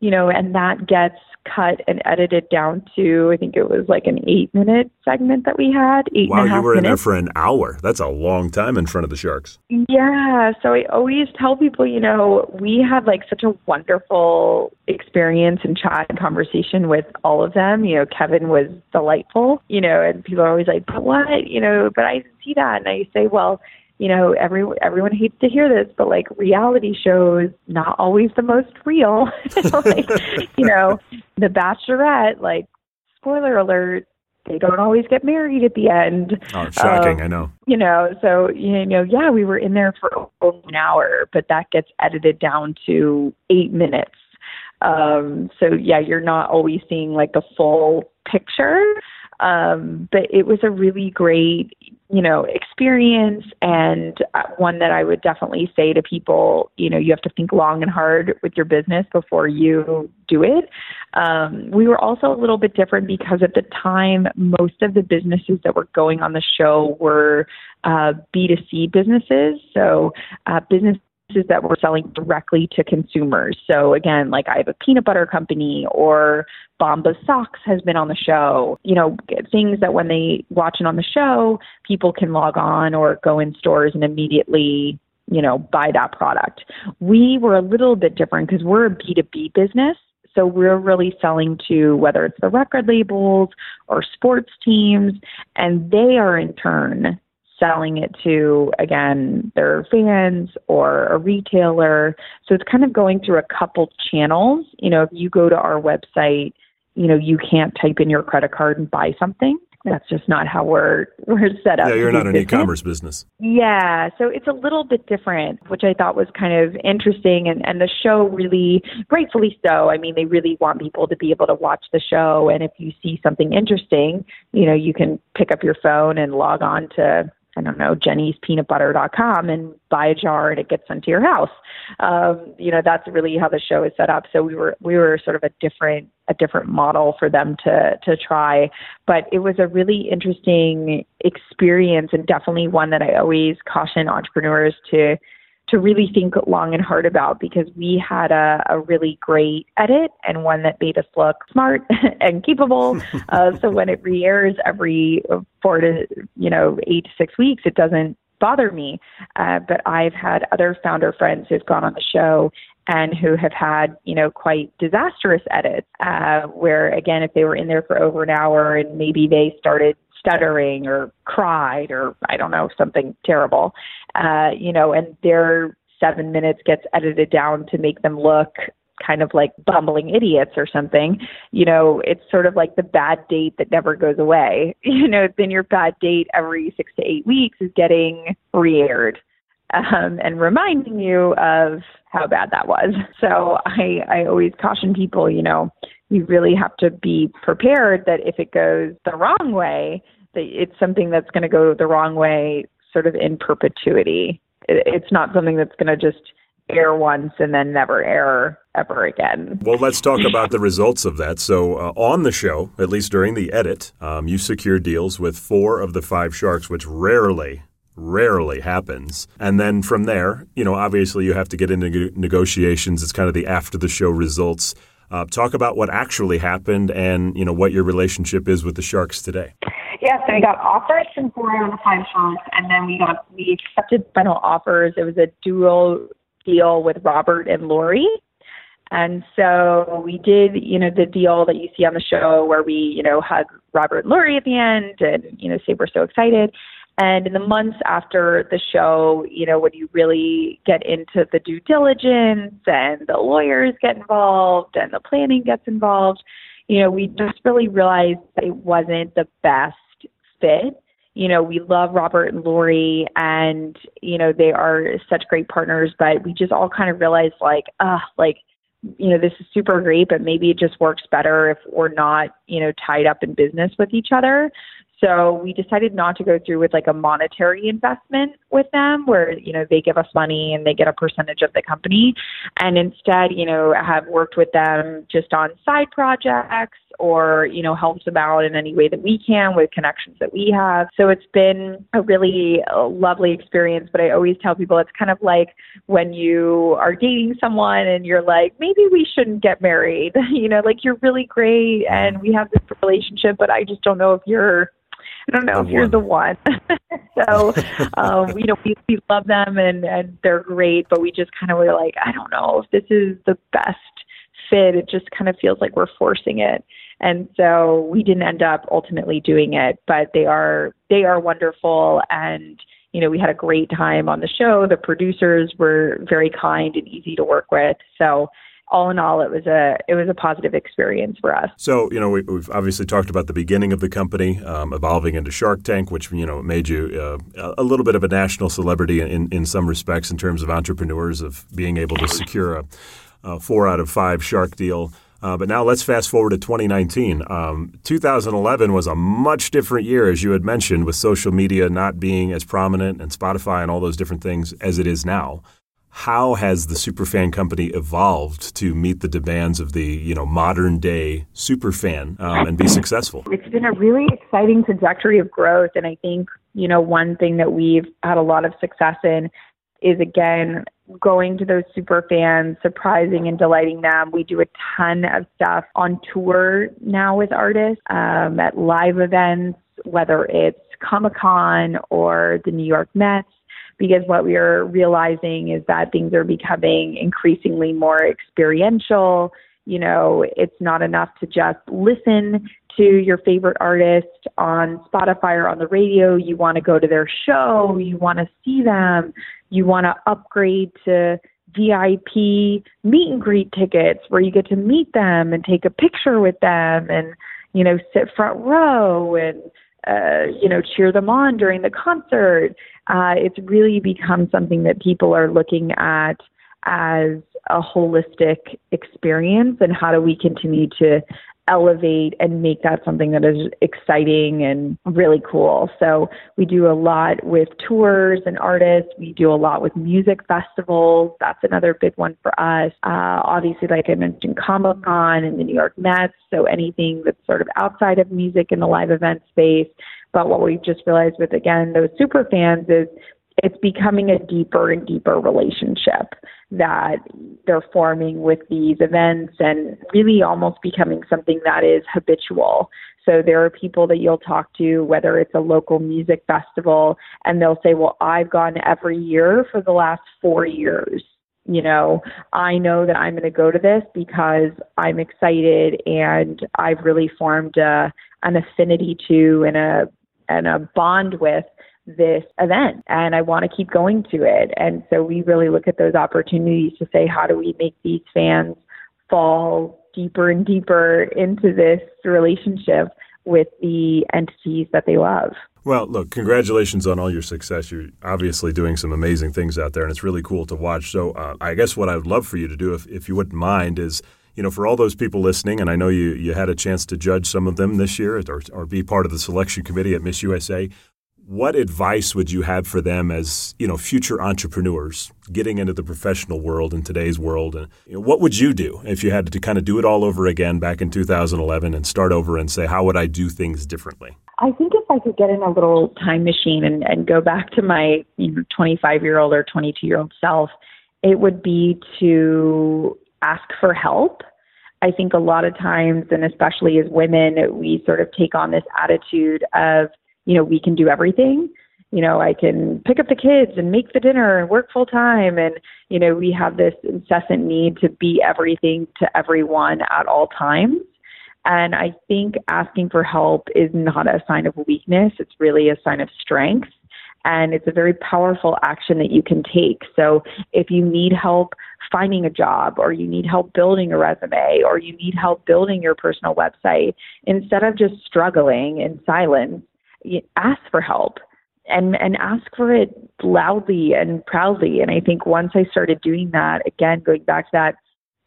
you know, and that gets cut and edited down to, I think it was like an eight-minute segment that we had. Eight wow, and a half you were minutes. In there for an hour. That's a long time in front of the Sharks. Yeah, so I always tell people, you know, we had like such a wonderful experience and chat and conversation with all of them. You know, Kevin was delightful, you know, and people are always like, but what? You know, but I didn't see that. And I say, well, you know, every, everyone hates to hear this, but like reality shows, not always the most real. Like, you know, The Bachelorette, like, spoiler alert, they don't always get married at the end. Oh, shocking, um, I know. You know, so, you know, yeah, we were in there for over an hour, but that gets edited down to eight minutes. Um, so, yeah, you're not always seeing like the full picture. Um, but it was a really great, you know, experience, and one that I would definitely say to people, you know, you have to think long and hard with your business before you do it. Um, we were also a little bit different because at the time, most of the businesses that were going on the show were uh, B two C businesses. So uh, businesses businesses that we're selling directly to consumers. So again, like I have a peanut butter company, or Bombas Socks has been on the show, you know, things that when they watch it on the show, people can log on or go in stores and immediately, you know, buy that product. We were a little bit different because we're a B to B business. So we're really selling to whether it's the record labels or sports teams, and they are in turn selling it to, again, their fans or a retailer. So it's kind of going through a couple channels. You know, if you go to our website, you know, you can't type in your credit card and buy something. That's just not how we're we're set up. Yeah, you're not an e-commerce business. Yeah, so it's a little bit different, which I thought was kind of interesting. And, and the show really, rightfully so, I mean, they really want people to be able to watch the show. And if you see something interesting, you know, you can pick up your phone and log on to, I don't know, jenny's peanut butter dot com and buy a jar and it gets sent to your house. Um, you know, that's really how the show is set up. So we were we were sort of a different a different model for them to to try. But it was a really interesting experience, and definitely one that I always caution entrepreneurs to to really think long and hard about, because we had a, a really great edit and one that made us look smart and capable. Uh, so when it re-airs every four to, you know, eight to six weeks, it doesn't bother me. Uh, but I've had other founder friends who've gone on the show and who have had, you know, quite disastrous edits uh, where, again, if they were in there for over an hour and maybe they started stuttering or cried or I don't know, something terrible, uh, you know, and their seven minutes gets edited down to make them look kind of like bumbling idiots or something. You know, it's sort of like the bad date that never goes away. You know, then your bad date every six to eight weeks is getting re-aired um, and reminding you of how bad that was. So I, I always caution people, you know, you really have to be prepared that if it goes the wrong way, that it's something that's going to go the wrong way sort of in perpetuity. It's not something that's going to just air once and then never air ever again. Well, let's talk about the results of that. So uh, on the show, at least during the edit, um, you secure deals with four of the five sharks, which rarely Rarely happens. And then from there, you know, obviously you have to get into negotiations. It's kind of the after the show results. Uh, talk about what actually happened and, you know, what your relationship is with the sharks today. Yeah, so we got offers from four out of the five sharks, and then we got we accepted final offers. It was a dual deal with Robert and Lori. And so we did, you know, the deal that you see on the show where we, you know, hug Robert and Lori at the end and, you know, say we're so excited. And in the months after the show, you know, when you really get into the due diligence and the lawyers get involved and the planning gets involved, you know, we just really realized that it wasn't the best fit. You know, we love Robert and Lori and, you know, they are such great partners, but we just all kind of realized like, ah, uh, like, you know, this is super great, but maybe it just works better if we're not, you know, tied up in business with each other. So we decided not to go through with like a monetary investment with them where, you know, they give us money and they get a percentage of the company, and instead, you know, have worked with them just on side projects or, you know, helped them out in any way that we can with connections that we have. So it's been a really lovely experience, but I always tell people it's kind of like when you are dating someone and you're like, maybe we shouldn't get married, you know, like you're really great and we have this relationship, but I just don't know if you're I don't know if you're the one. So, um, you know, we, we love them and, and they're great, but we just kind of were like, I don't know if this is the best fit. It just kind of feels like we're forcing it. And so we didn't end up ultimately doing it, but they are, they are wonderful. And, you know, we had a great time on the show. The producers were very kind and easy to work with. So, all in all, it was a it was a positive experience for us. So, you know, we, we've obviously talked about the beginning of the company, um, evolving into Shark Tank, which, you know, made you uh, a little bit of a national celebrity in, in some respects in terms of entrepreneurs, of being able to secure a, a four out of five shark deal. Uh, but now let's fast forward to twenty nineteen. Um, two thousand eleven was a much different year, as you had mentioned, with social media not being as prominent and Spotify and all those different things as it is now. How has the Superfan Company evolved to meet the demands of the, you know, modern day superfan um, and be successful? It's been a really exciting trajectory of growth. And I think, you know, one thing that we've had a lot of success in is, again, going to those super fans, surprising and delighting them. We do a ton of stuff on tour now with artists, um, at live events, whether it's Comic-Con or the New York Mets, because what we are realizing is that things are becoming increasingly more experiential. You know, it's not enough to just listen to your favorite artist on Spotify or on the radio. You want to go to their show. You want to see them. You want to upgrade to V I P meet and greet tickets where you get to meet them and take a picture with them and, you know, sit front row and, uh, you know, cheer them on during the concert. Uh, it's really become something that people are looking at as a holistic experience, and how do we continue to elevate and make that something that is exciting and really cool. So we do a lot with tours and artists. We do a lot with music festivals. That's another big one for us. Uh, obviously, like I mentioned, Comic-Con and the New York Mets. So anything that's sort of outside of music in the live event space. But what we've just realized with, again, those super fans is it's becoming a deeper and deeper relationship that they're forming with these events, and really almost becoming something that is habitual. So there are people that you'll talk to, whether it's a local music festival, and they'll say, well, I've gone every year for the last four years. You know, I know that I'm going to go to this because I'm excited and I've really formed a, an affinity to and a, and a bond with this event, and I want to keep going to it. And so we really look at those opportunities to say, how do we make these fans fall deeper and deeper into this relationship with the entities that they love? Well, look, congratulations on all your success. You're obviously doing some amazing things out there, and it's really cool to watch. So uh, I guess what I would love for you to do, if, if you wouldn't mind, is, you know, for all those people listening, and I know you, you had a chance to judge some of them this year or, or be part of the selection committee at Miss U S A, what advice would you have for them as, you know, future entrepreneurs getting into the professional world in today's world? And you know, what would you do if you had to kind of do it all over again back in two thousand eleven and start over and say, how would I do things differently? I think if I could get in a little time machine and, and go back to my you know, twenty-five-year-old or twenty-two-year-old self, it would be to ask for help. I think a lot of times, and especially as women, we sort of take on this attitude of, you know, we can do everything. You know, I can pick up the kids and make the dinner and work full time. And, you know, we have this incessant need to be everything to everyone at all times. And I think asking for help is not a sign of weakness. It's really a sign of strength. And it's a very powerful action that you can take. So if you need help finding a job, or you need help building a resume, or you need help building your personal website, instead of just struggling in silence, ask for help and, and ask for it loudly and proudly. And I think once I started doing that, again, going back to that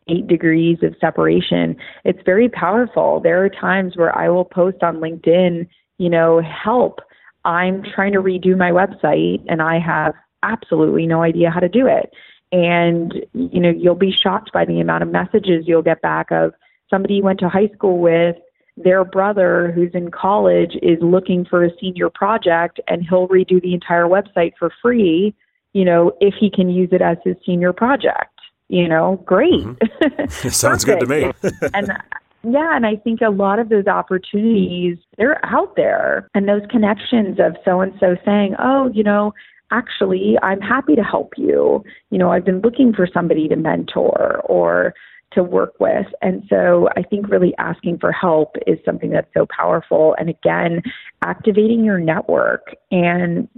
eight degrees of separation, it's very powerful. There are times where I will post on LinkedIn, you know, help, I'm trying to redo my website and I have absolutely no idea how to do it. And, you know, you'll be shocked by the amount of messages you'll get back of somebody you went to high school with, their brother who's in college is looking for a senior project and he'll redo the entire website for free, you know, if he can use it as his senior project. You know, great. Mm-hmm. Sounds good to me. and yeah, and I think a lot of those opportunities, they're out there. And those connections of so-and-so saying, oh, you know, actually, I'm happy to help you. You know, I've been looking for somebody to mentor or to work with. And so I think really asking for help is something that's so powerful. And again, activating your network and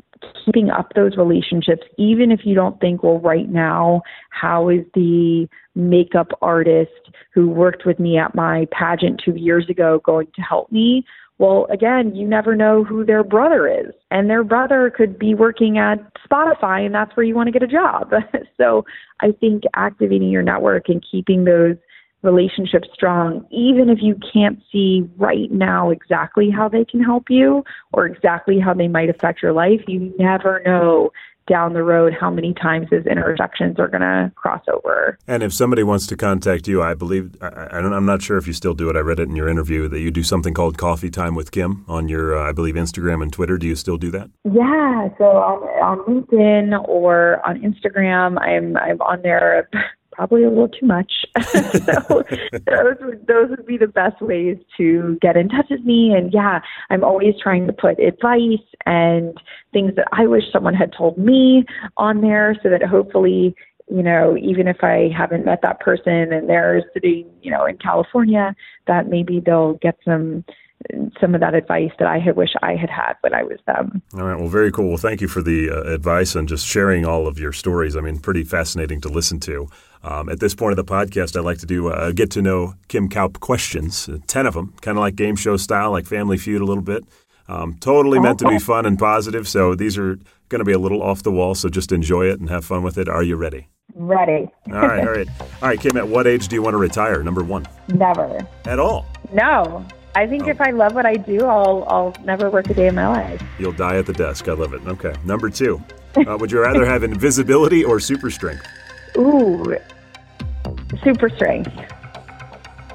keeping up those relationships, even if you don't think, well, right now, how is the makeup artist who worked with me at my pageant two years ago going to help me? Well, again, you never know who their brother is, and their brother could be working at Spotify, and that's where you want to get a job. So I think activating your network and keeping those relationships strong, even if you can't see right now exactly how they can help you or exactly how they might affect your life, you never know down the road how many times those intersections are going to cross over. And if somebody wants to contact you, I believe, I, I don't, I'm not sure if you still do it. I read it in your interview that you do something called Coffee Time with Kim on your, uh, I believe, Instagram and Twitter. Do you still do that? Yeah. So on, on LinkedIn or on Instagram, I'm I'm on there probably a little too much. So those would, those would be the best ways to get in touch with me. And yeah, I'm always trying to put advice and things that I wish someone had told me on there so that hopefully, you know, even if I haven't met that person and they're sitting, you know, in California, that maybe they'll get some some of that advice that I had wish I had had when I was them. All right. Well, very cool. Well, thank you for the uh, advice and just sharing all of your stories. I mean, pretty fascinating to listen to. Um, at this point of the podcast, I'd like to do uh, get to know Kim Kaupe questions, uh, ten of them, kind of like game show style, like Family Feud a little bit. Um, totally meant to be fun and positive. So these are going to be a little off the wall. So just enjoy it and have fun with it. Are you ready? Ready. All right. All right. All right, Kim, at what age do you want to retire? Number one. Never. At all? No. I think oh. if I love what I do, I'll I'll never work a day in my life. You'll die at the desk. I love it. Okay. Number two, uh, would you rather have invisibility or super strength? Ooh, super strength.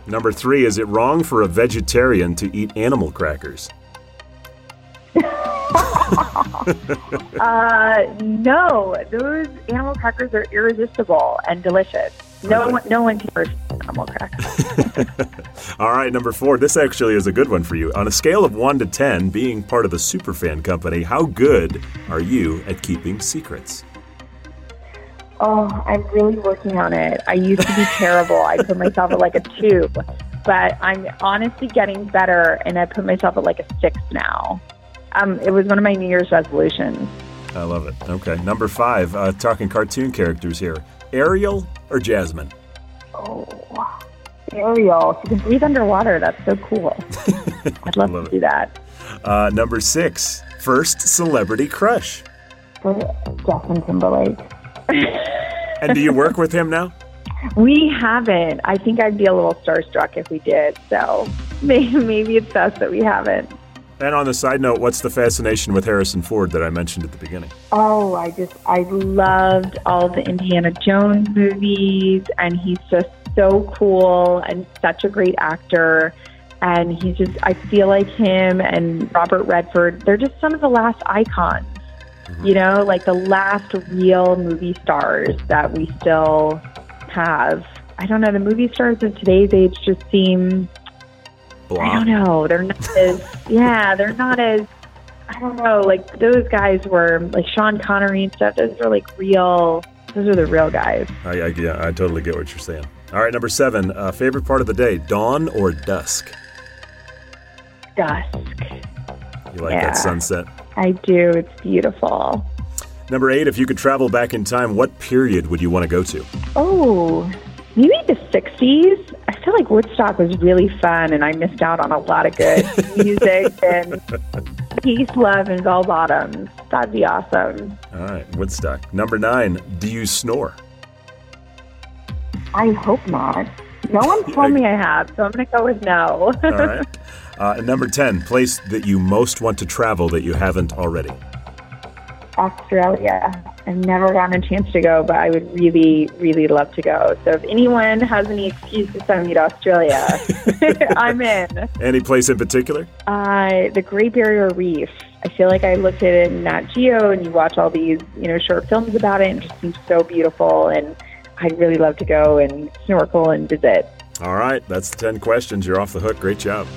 Number three, is it wrong for a vegetarian to eat animal crackers? uh, no, those animal crackers are irresistible and delicious. No one, no one can resist animal crackers. All right, number four. This actually is a good one for you. On a scale of one to ten, being part of the Superfan Company, how good are you at keeping secrets? Oh, I'm really working on it. I used to be terrible. I put myself at like a two, but I'm honestly getting better, and I put myself at like a six now. Um, it was one of my New Year's resolutions. I love it. Okay, number five. Uh, talking cartoon characters here. Ariel or Jasmine? Oh, Ariel. She can breathe underwater. That's so cool. I'd love, love to it. do that. Uh, number six, first celebrity crush. Justin Timberlake. And do you work with him now? We haven't. I think I'd be a little starstruck if we did. So maybe, maybe it's best that we haven't. And on the side note, what's the fascination with Harrison Ford that I mentioned at the beginning? Oh, I just, I loved all the Indiana Jones movies, and he's just so cool and such a great actor. And he's just, I feel like him and Robert Redford, they're just some of the last icons, mm-hmm. you know, like the last real movie stars that we still have. I don't know, the movie stars of today's age just seem... Blonde. I don't know. They're not as, yeah, they're not as, I don't know, like those guys were, like Sean Connery and stuff, those are like real, those are the real guys. I, I, yeah, I totally get what you're saying. All right, number seven, uh, favorite part of the day, dawn or dusk? Dusk. You like yeah, that sunset? I do. It's beautiful. Number eight, if you could travel back in time, what period would you want to go to? Oh, maybe the sixties. I feel like Woodstock was really fun, and I missed out on a lot of good music and peace, love, and bell bottoms. That'd be awesome. All right, Woodstock. Number nine, do you snore? I hope not. No one told me I have, so I'm going to go with no. All right. Uh, and number ten, place that you most want to travel that you haven't already? Australia. I've never gotten a chance to go, but I would really, really love to go. So if anyone has any excuse to send me to Australia, I'm in. Any place in particular? Uh, the Great Barrier Reef. I feel like I looked at it in Nat Geo, and you watch all these, you know, short films about it, and it just seems so beautiful. And I'd really love to go and snorkel and visit. All right. That's ten questions. You're off the hook. Great job.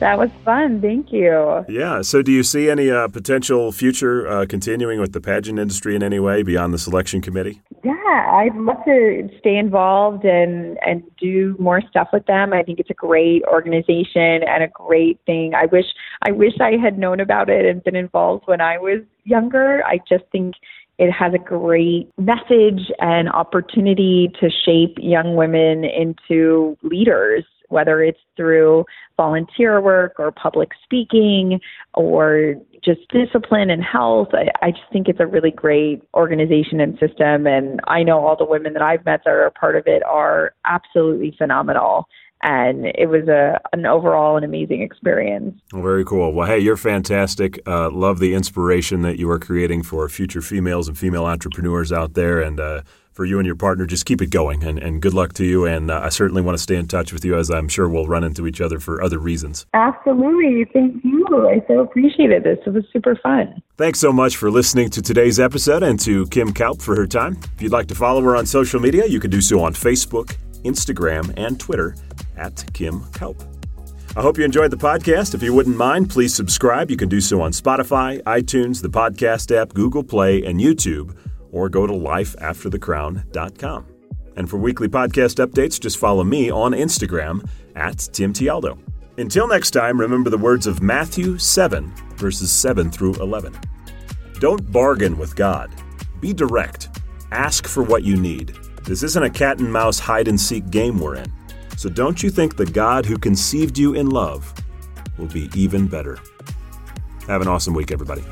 That was fun. Thank you. Yeah. So do you see any uh, potential future uh, continuing with the pageant industry in any way beyond the selection committee? Yeah. I'd love to stay involved and, and do more stuff with them. I think it's a great organization and a great thing. I wish I wish I had known about it and been involved when I was younger. I just think it has a great message and opportunity to shape young women into leaders, whether it's through volunteer work or public speaking or just discipline and health. I, I just think it's a really great organization and system. And I know all the women that I've met that are a part of it are absolutely phenomenal. And it was a an overall an amazing experience. Very cool. Well, hey, you're fantastic. Uh, love the inspiration that you are creating for future females and female entrepreneurs out there. And uh, for you and your partner, just keep it going. And, and good luck to you. And uh, I certainly want to stay in touch with you, as I'm sure we'll run into each other for other reasons. Absolutely. Thank you. I so appreciated this. It was super fun. Thanks so much for listening to today's episode, and to Kim Kaupe for her time. If you'd like to follow her on social media, you can do so on Facebook, Instagram, and Twitter at Kim Kaupe. I hope you enjoyed the podcast. If you wouldn't mind, please subscribe. You can do so on Spotify, iTunes, the podcast app, Google Play, and YouTube, or go to life after the crown dot com. And for weekly podcast updates, just follow me on Instagram at Tim Tialdo. Until next time, remember the words of Matthew seven, verses seven through eleven. Don't bargain with God. Be direct. Ask for what you need. This isn't a cat and mouse hide and seek game we're in. So don't you think the God who conceived you in love will be even better? Have an awesome week, everybody.